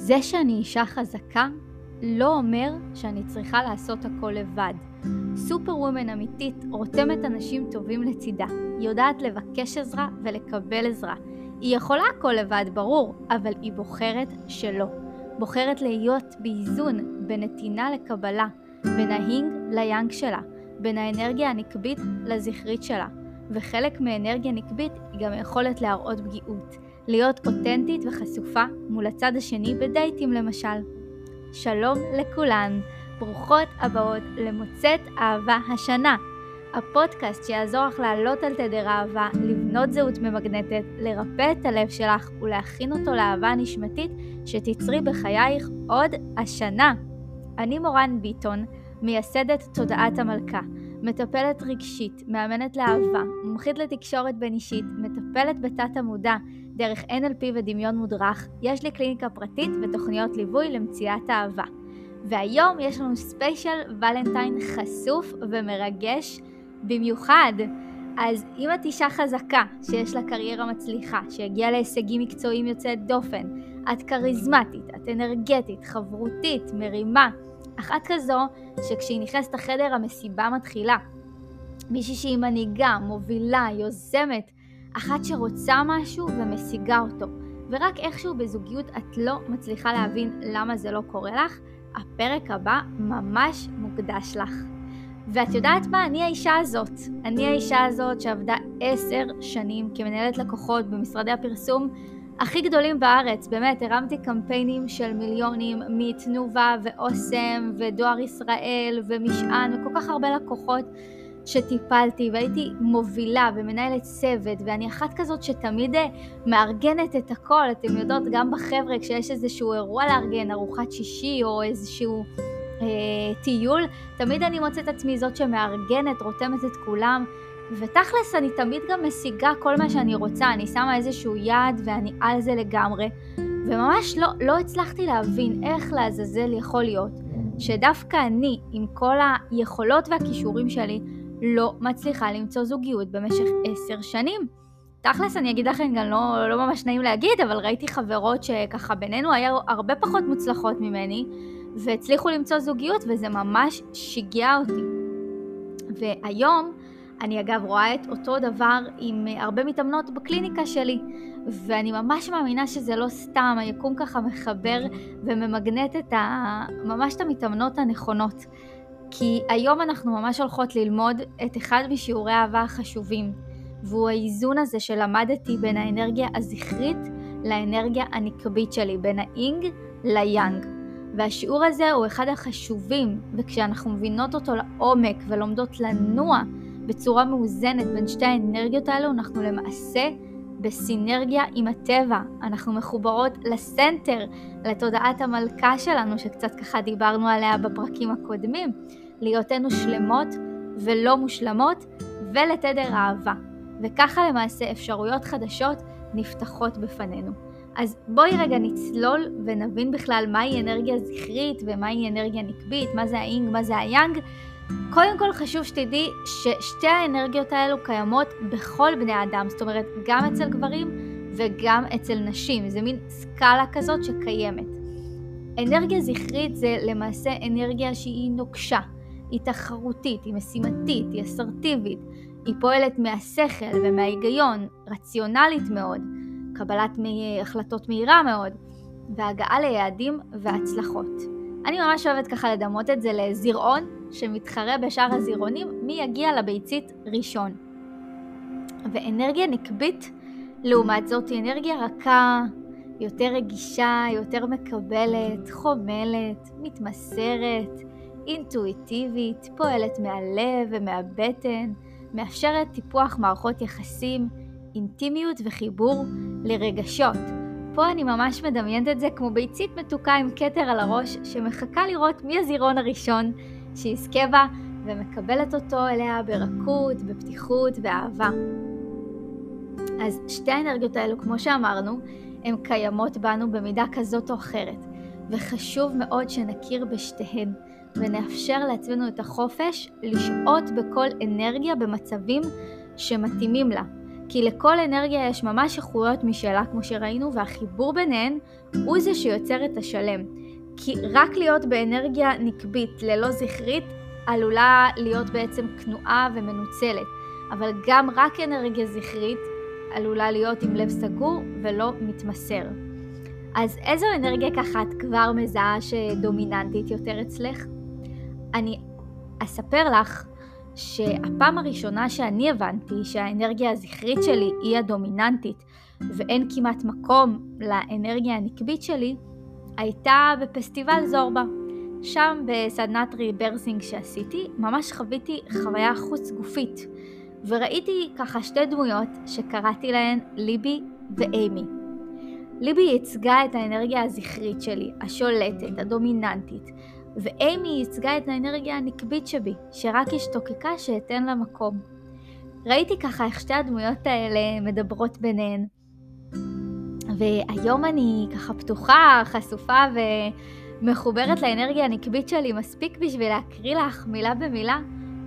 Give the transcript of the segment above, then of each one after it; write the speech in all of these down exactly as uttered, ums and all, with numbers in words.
זה שאני אישה חזקה לא אומר שאני צריכה לעשות הכל לבד. סופר וומן אמיתית רותמת אנשים טובים לצידה. היא יודעת לבקש עזרה ולקבל עזרה. היא יכולה הכל לבד, ברור, אבל היא בוחרת שלא. בוחרת להיות באיזון בין נתינה לקבלה, בין ההינג ליאנג שלה, בין האנרגיה הנקבית לזכרית שלה. וחלק מאנרגיה נקבית היא גם יכולת להראות פגיעות, להיות אותנטית וחשופה מול הצד השני בדייטים למשל. שלום לכולן, ברוכות הבאות למוצאת אהבה השנה. הפודקאסט שיעזור לך לעלות על תדר אהבה, לבנות זהות ממגנטת, לרפא את הלב שלך ולהכין אותו לאהבה הנשמתית שתיצרי בחייך עוד השנה. אני מורן ביטון, מייסדת תודעת המלכה, מטפלת רגשית, מאמנת לאהבה, מומחית לתקשורת בין אישית, מטפלת בתת המודע, דרך אן אל פי ודמיון מודרך. יש לי קליניקה פרטית ותוכניות ליווי למציאת אהבה. והיום יש לנו ספיישל ולנטיין חשוף ומרגש במיוחד. אז אם את אישה חזקה, שיש לה קריירה מצליחה, שהגיעה להישגים מקצועיים יוצאי דופן, את קריזמטית, את אנרגטית, חברותית, מרימה, אך את כזו שכשהיא נכנסת לחדר המסיבה מתחילה. מישהי שהיא מנהיגה, מובילה, יוזמת, אחת שרוצה משהו ומשיגה אותו, ורק איכשהו בזוגיות את לא מצליחה להבין למה זה לא קורה לך. הפרק הבא ממש מוקדש לך. ואת יודעת מה? אני האישה הזאת. אני האישה הזאת שעבדה עשר שנים כמנהלת לקוחות במשרדי הפרסום הכי גדולים בארץ. באמת, הרמתי קמפיינים של מיליונים מתנובה ואוסם ודואר ישראל ומשען וכל כך הרבה לקוחות שטיפלתי, והייתי מובילה ומנהלת צוות, ואני אחת כזאת שתמיד מארגנת את הכל. אתם יודעות, גם בחבר'ה, כשיש איזשהו אירוע לארגן, ארוחת שישי או איזשהו אה, טיול, תמיד אני מוצאת עצמי זאת שמארגנת, רותמת את כולם, ותכלס אני תמיד גם משיגה כל מה שאני רוצה, אני שמה איזשהו יעד ואני על זה לגמרי, וממש לא, לא הצלחתי להבין איך לעזאזל יכול להיות שדווקא אני, עם כל היכולות והכישורים שלי, לא מצליחה למצוא זוגיות במשך עשר שנים. תכלס, אני אגיד לכם, גם לא, לא ממש נעים להגיד, אבל ראיתי חברות שככה בינינו היה הרבה פחות מוצלחות ממני, והצליחו למצוא זוגיות, וזה ממש שיגע אותי. והיום, אני אגב רואה את אותו דבר עם הרבה מתאמנות בקליניקה שלי, ואני ממש מאמינה שזה לא סתם, היקום ככה מחבר וממגנט את ה... ממש את המתאמנות הנכונות. כי היום אנחנו ממש הולכות ללמוד את אחד משיעורי האהבה החשובים, והוא האיזון הזה שלמדתי בין האנרגיה הזכרית לאנרגיה הנקבית שלי, בין האינג ליאנג. והשיעור הזה הוא אחד החשובים, וכשאנחנו מבינות אותו לעומק ולומדות לנוע בצורה מאוזנת בין שתי האנרגיות האלו, אנחנו למעשה בסינרגיה עם הטבע. אנחנו מחוברות לסנטר, לתודעת המלכה שלנו, שקצת ככה דיברנו עליה בפרקים הקודמים, להיותנו שלמות ולא מושלמות, ולתדר אהבה. וככה למעשה אפשרויות חדשות נפתחות בפנינו. אז בואי רגע נצלול ונבין בכלל מהי אנרגיה זכרית ומהי אנרגיה נקבית, מה זה האינג, מה זה היאנג. קודם כל חשוב שתדעי ששתי האנרגיות האלו קיימות בכל בני אדם, זאת אומרת גם אצל גברים וגם אצל נשים, זה מין סקאלה כזאת שקיימת. אנרגיה זכרית זה למעשה אנרגיה שהיא נוקשה, היא תחרותית, היא משימתית, היא אסרטיבית, היא פועלת מהשכל ומההיגיון, רציונלית מאוד, קבלת החלטות מהירה מאוד, והגעה ליעדים והצלחות. אני ממש אוהבת ככה לדמות את זה לזירעון, שמתחרה בשאר הזירעונים מי יגיע לביצית ראשון. ואנרגיה נקבית לעומת זאת היא אנרגיה רכה, יותר רגישה, יותר מקבלת, חומלת, מתמסרת, אינטואיטיבית, פועלת מהלב ומהבטן, מאפשרת טיפוח מערכות יחסים, אינטימיות וחיבור לרגשות. פה אני ממש מדמיינת את זה כמו ביצית מתוקה עם קטר על הראש שמחכה לראות מי הזירון הראשון שיזכה בה ומקבלת אותו אליה ברכות, בפתיחות ואהבה. אז שתי האנרגיות האלו, כמו שאמרנו, הן קיימות בנו במידה כזאת או אחרת, וחשוב מאוד שנכיר בשתיהן ונאפשר לעצמנו את החופש לשעות בכל אנרגיה במצבים שמתאימים לה. כי לכל אנרגיה יש ממש איכויות משאלה כמו שראינו, והחיבור ביניהן הוא זה שיוצר את השלם. כי רק להיות באנרגיה נקבית ללא זכרית עלולה להיות בעצם כנועה ומנוצלת, אבל גם רק אנרגיה זכרית עלולה להיות עם לב סגור ולא מתמסר. אז איזו אנרגיה ככה את כבר מזהה שדומיננטית יותר אצלך? אני אספר לך שהפעם הראשונה שאני הבנתי שהאנרגיה הזכרית שלי היא הדומיננטית ואין כמעט מקום לאנרגיה הנקבית שלי הייתה בפסטיבל זורבה. שם בסדנת ריברסינג שעשיתי ממש חוויתי חוויה חוץ גופית וראיתי ככה שתי דמויות שקראתי להן ליבי ואימי. ליבי ייצגה את האנרגיה הזכרית שלי, השולטת, הדומיננטית, ואימי ייצגה את האנרגיה הנקבית שבי, שרק השתוקקה שאתן לה מקום. ראיתי ככה איך שתי הדמויות האלה מדברות ביניהן, והיום אני ככה פתוחה, חשופה ומחוברת לאנרגיה הנקבית שלי מספיק בשביל להקריא לך מילה במילה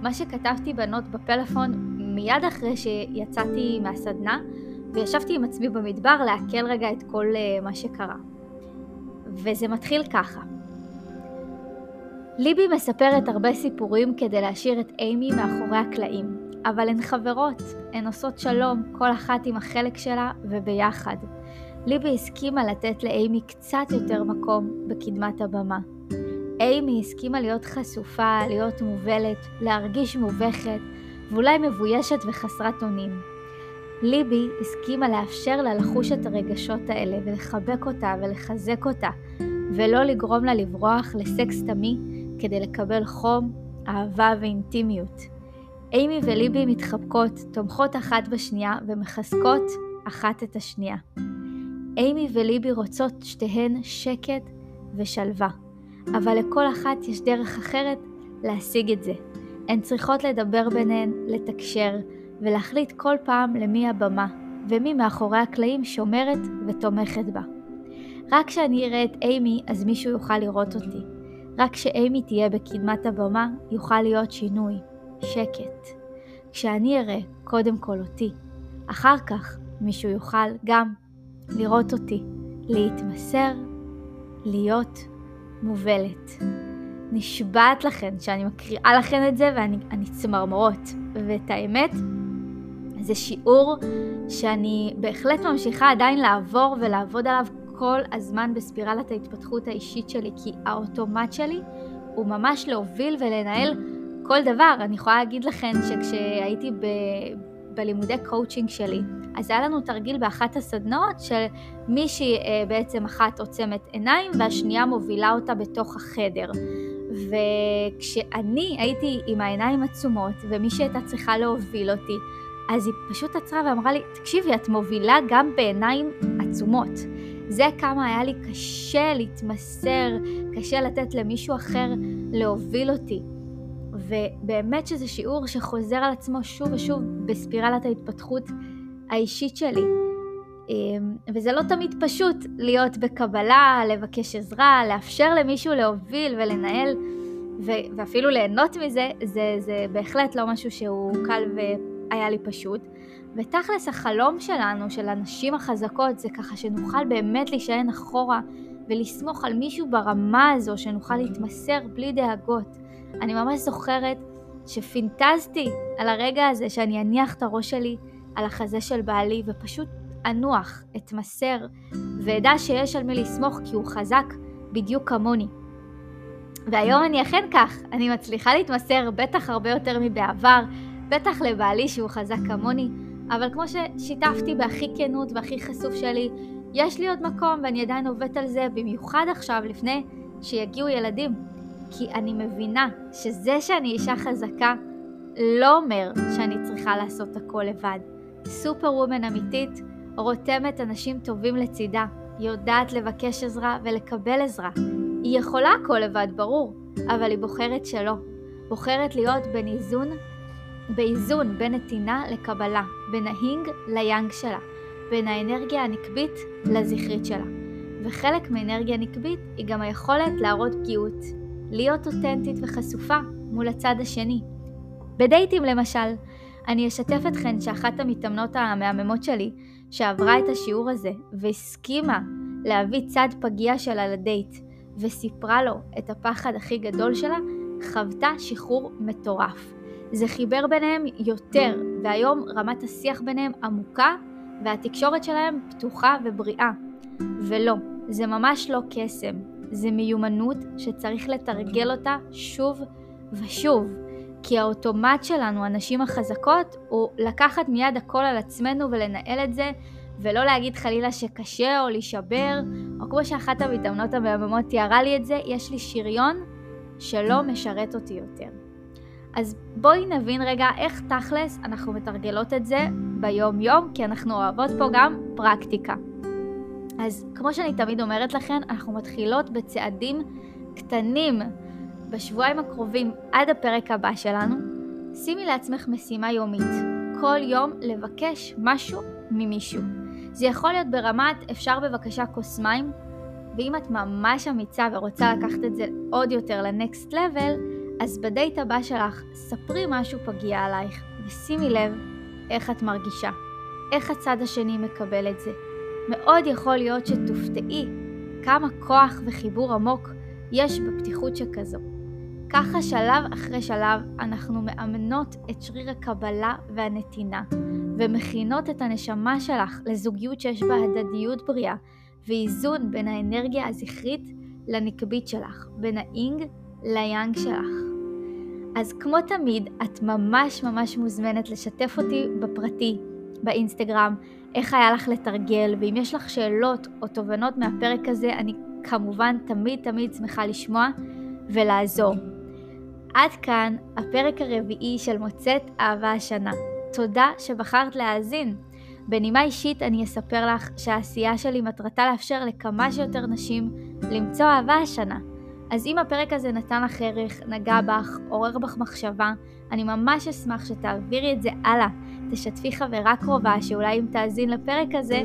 מה שכתבתי בנות בפלאפון מיד אחרי שיצאתי מהסדנה, וישבתי עם עצמי במדבר להקל רגע את כל מה שקרה. וזה מתחיל ככה. ליבי מספרת הרבה סיפורים כדי להשאיר את אימי מאחורי הקלעים, אבל הן חברות, הן עושות שלום, כל אחת עם החלק שלה וביחד. ליבי הסכימה לתת לאימי קצת יותר מקום בקדמת הבמה. אימי הסכימה להיות חשופה, להיות מובלת, להרגיש מובכת, ואולי מבוישת וחסרת אונים. ליבי הסכימה לאפשר לה לחוש את הרגשות האלה ולחבק אותה ולחזק אותה, ולא לגרום לה לברוח לסקס תמי כדי לקבל חום, אהבה ואינטימיות. אימי וליבי מתחבקות, תומכות אחת בשנייה ומחזקות אחת את השנייה. אימי וליבי רוצות שתיהן שקט ושלווה, אבל לכל אחת יש דרך אחרת להשיג את זה. הן צריכות לדבר ביניהן, לתקשר ולהחליט כל פעם למי הבמה ומי מאחורי הקלעים שומרת ותומכת בה. רק כשאני אראה את אימי אז מישהו יוכל לראות אותי. רק כשאימי תהיה בקדמת הבמה יוכל להיות שינוי, שקט. כשאני אראה קודם כל אותי, אחר כך מישהו יוכל גם לראות אותי, להתמסר, להיות מובלת. נשבעת לכן שאני מקריאה לכן את זה ואני אני צמרמורות. ואת האמת, זה שיעור שאני בהחלט ממשיכה עדיין לעבור ולעבוד עליו כל הזמן בספירלת ההתפתחות האישית שלי, כי האוטומט שלי הוא ממש להוביל ולנהל כל דבר. אני יכולה להגיד לכן שכשהייתי ב... בלימודי קואוצ'ינג שלי, אז היה לנו תרגיל באחת הסדנאות של מישהי בעצם אחת עוצמת עיניים והשנייה מובילה אותה בתוך החדר. וכשאני הייתי עם העיניים עצומות ומישהי הייתה צריכה להוביל אותי, אז היא פשוט עצרה ואמרה לי, תקשיבי, את מובילה גם בעיניים עצומות. זה כמה היה לי קשה להתמסר, קשה לתת למישהו אחר להוביל אותי. ובאמת שזה שיעור שחוזר על עצמו שוב ושוב בספירלת ההתפתחות האישית שלי. וזה לא תמיד פשוט להיות בקבלה, לבקש עזרה, לאפשר למישהו להוביל ולנהל, ו- ואפילו ליהנות מזה, זה, זה בהחלט לא משהו שהוא קל והיה לי פשוט. ותכלס החלום שלנו, של הנשים החזקות, זה ככה שנוכל באמת להישען אחורה ולסמוך על מישהו ברמה הזו, שנוכל להתמסר בלי דאגות. אני ממש זוכרת שפינטזתי על הרגע הזה שאני אניח את הראש שלי על החזה של בעלי ופשוט אנוח, אתמסר, ועדה שיש על מי לסמוך כי הוא חזק בדיוק כמוני. והיום אני אכן כך, אני מצליחה להתמסר בטח הרבה יותר מבעבר, בטח לבעלי שהוא חזק כמוני, אבל כמו ששיתפתי בהכי כנות והכי חשוף שלי, יש לי עוד מקום ואני עדיין עובדת על זה, במיוחד עכשיו לפני שיגיעו ילדים. כי אני מבינה שזה שאני אישה חזקה לא אומר שאני צריכה לעשות הכל לבד. סופר וומן אמיתית רותמת אנשים טובים לצידה, היא יודעת לבקש עזרה ולקבל עזרה. היא יכולה הכל לבד, ברור, אבל היא בוחרת שלא. בוחרת להיות בין איזון, באיזון בין נתינה לקבלה, בין ההינג ליאנג שלה, בין האנרגיה הנקבית לזכרית שלה. וחלק מאנרגיה נקבית היא גם היכולת להראות פגיעות. להיות אותנטית וחשופה מול הצד השני. בדייטים למשל, אני אשתף אתכן שאחת המתאמנות המהממות שלי שעברה את השיעור הזה והסכימה להביא צד פגיע שלה לדייט וסיפרה לו את הפחד הכי גדול שלה, חוותה שחרור מטורף. זה חיבר ביניהם יותר, והיום רמת השיח ביניהם עמוקה והתקשורת שלהם פתוחה ובריאה. ולא, זה ממש לא קסם, זה מיומנות שצריך לתרגל אותה שוב ושוב, כי האוטומט שלנו, הנשים החזקות, הוא לקחת מיד הכל על עצמנו ולנהל את זה, ולא להגיד חלילה שקשה או להישבר, או כמו שאחת המתאמנות המהממות תיארה לי את זה, יש לי שריון שלא משרת אותי יותר. אז בואי נבין רגע איך תכלס אנחנו מתרגלות את זה ביום יום, כי אנחנו אוהבות פה גם פרקטיקה. אז כמו שאני תמיד אומרת לכן, אנחנו מתחילות בצעדים קטנים בשבועיים הקרובים עד הפרק הבא שלנו. שימי לעצמך משימה יומית, כל יום לבקש משהו ממישהו. זה יכול להיות ברמת אפשר בבקשה כוס מים, ואם את ממש אמיצה ורוצה לקחת את זה עוד יותר לנקסט לבל, אז בדייט הבא שלך ספרי משהו פגיע עלייך ושימי לב איך את מרגישה, איך הצד השני מקבל את זה. מאוד יכול להיות שתופתעי כמה כוח וחיבור עמוק יש בפתיחות שכזו. ככה שלב אחרי שלב אנחנו מאמנות את שריר הקבלה והנתינה, ומכינות את הנשמה שלך לזוגיות שיש בה הדדיות בריאה ואיזון בין האנרגיה הזכרית לנקבית שלך, בין האינג ליאנג שלך. אז כמו תמיד, את ממש ממש מוזמנת לשתף אותי בפרטי, באינסטגרם, איך היה לך לתרגל, ואם יש לך שאלות או תובנות מהפרק הזה, אני כמובן תמיד תמיד שמחה לשמוע ולעזור. עד כאן הפרק הרביעי של מוצאת אהבה השנה. תודה שבחרת להאזין. בנימה אישית אני אספר לך שהעשייה שלי מטרתה לאפשר לכמה שיותר נשים למצוא אהבה השנה. אז אם הפרק הזה נתן לך ערך, נגע בך, עורר בך מחשבה, אני ממש אשמח שתעבירי את זה הלאה. תשתפי חברה קרובה שאולי אם תאזין לפרק הזה,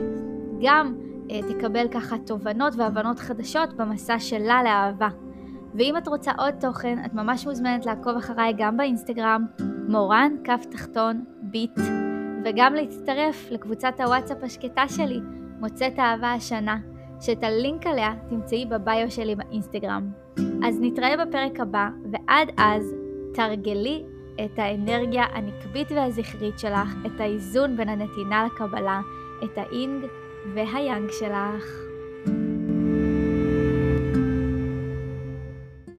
גם אה, תקבל ככה תובנות והבנות חדשות במסע שלה לאהבה. ואם את רוצה עוד תוכן, את ממש מוזמנת לעקוב אחריי גם באינסטגרם, מורן כף תחתון ביט, וגם להצטרף לקבוצת הוואטסאפ השקטה שלי, מוצאת אהבה השנה, שאת הלינק עליה תמצאי בביו שלי באינסטגרם. אז נתראה בפרק הבא, ועד אז תרגלי את האנרגיה הנקבית והזכרית שלך, את האיזון בין הנתינה לקבלה, את ההינג והיאנג שלך.